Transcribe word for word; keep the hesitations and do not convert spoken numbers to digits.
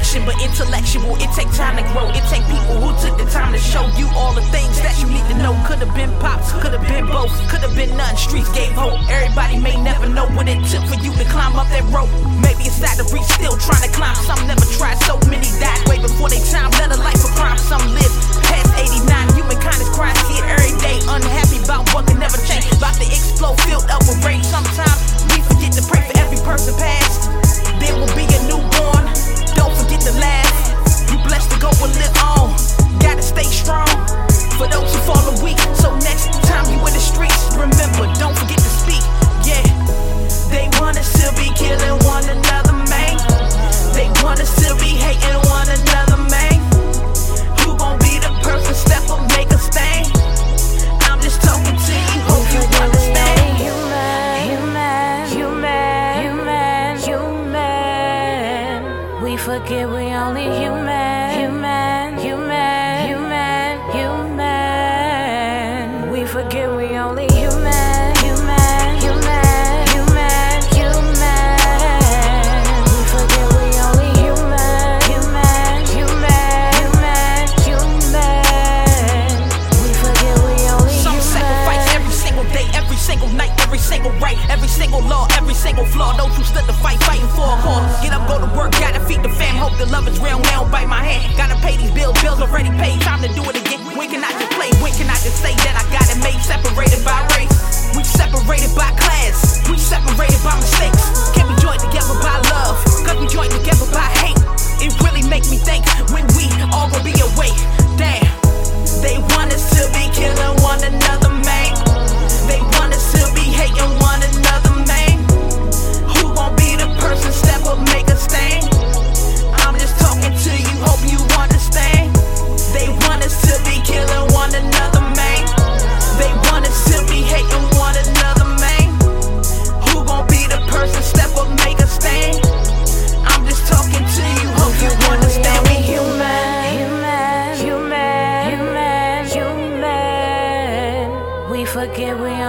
perfection, but intellectual. It takes time to grow. It takes people who took the time to show you all the things that you need to know. Could've been pops, could've been both, could've been none. Streets gave hope. Everybody may never know what it took for you to climb up that rope. Maybe it's out of reach, still trying to climb. Some never tried, so many died way before they time. Let a life of crime. Some live past eighty-nine. Humankind is crying, see it every day. Unhappy about what can never change. About to explode, filled up with rage. Sometimes we forget to pray for every person past. There will be a newborn. Don't forget to laugh. You blessed to go and live on. Gotta stay strong for those who fall weak. So next time you in the streets, remember, don't forget to speak. Yeah, they wanna still be killing one another, man. They wanna still be hating one another, man. Who gon' be the person step up, make a stain? I'm just talking to you, hope you understand. Forget we only human, human, human, human, human. We forget we only human, human, human, human, human. We forget we only human, human, human, human, human. We forget we only human. Some sacrifice every single day, every single night, every single right, every single law, every single flaw. Those who stood the fight, fighting for a cause. Get up, go to work, gotta feed the fam. Hope the love is real, now bite my hand. Gotta pay these bills, bills already paid. Time to do it again. When can I just play? When can I just say that I got it made? Separated by race, we separated by class, we separated by mistakes. Can't be joined together by love, cause we joined together by hate. It really make me think when we all gonna be away. Damn, they wanna still be killing one another, man. They wanna still be hating one another, man. Who gon' be the person step up, make a stain? I'm just talking to you, hope you understand. They wanna still be killing one another, man. They wanna still be hating one another, man. Who gon' be the person step up, make a stain? I'm just talking to you, hope you understand. We human, human, human, human, human. We forget we